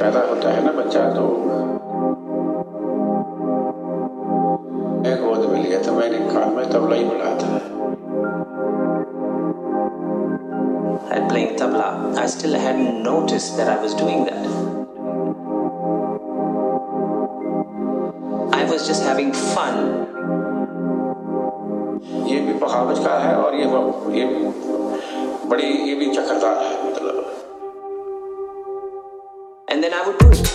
पैदा होता है ना बच्चा, तो मैं गोद में लिया था, मैंने कान में तबला ही बुलाया था। I playing tabla. I still hadn't noticed that I was doing that. I was just having fun. ये भी पखावज का है और ये बड़ी ये भी चक्रदार है मतलब। And then I would do it.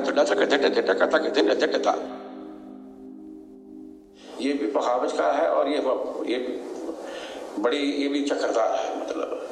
था। ये भी पखावज का है और ये भी चक्रदार है मतलब।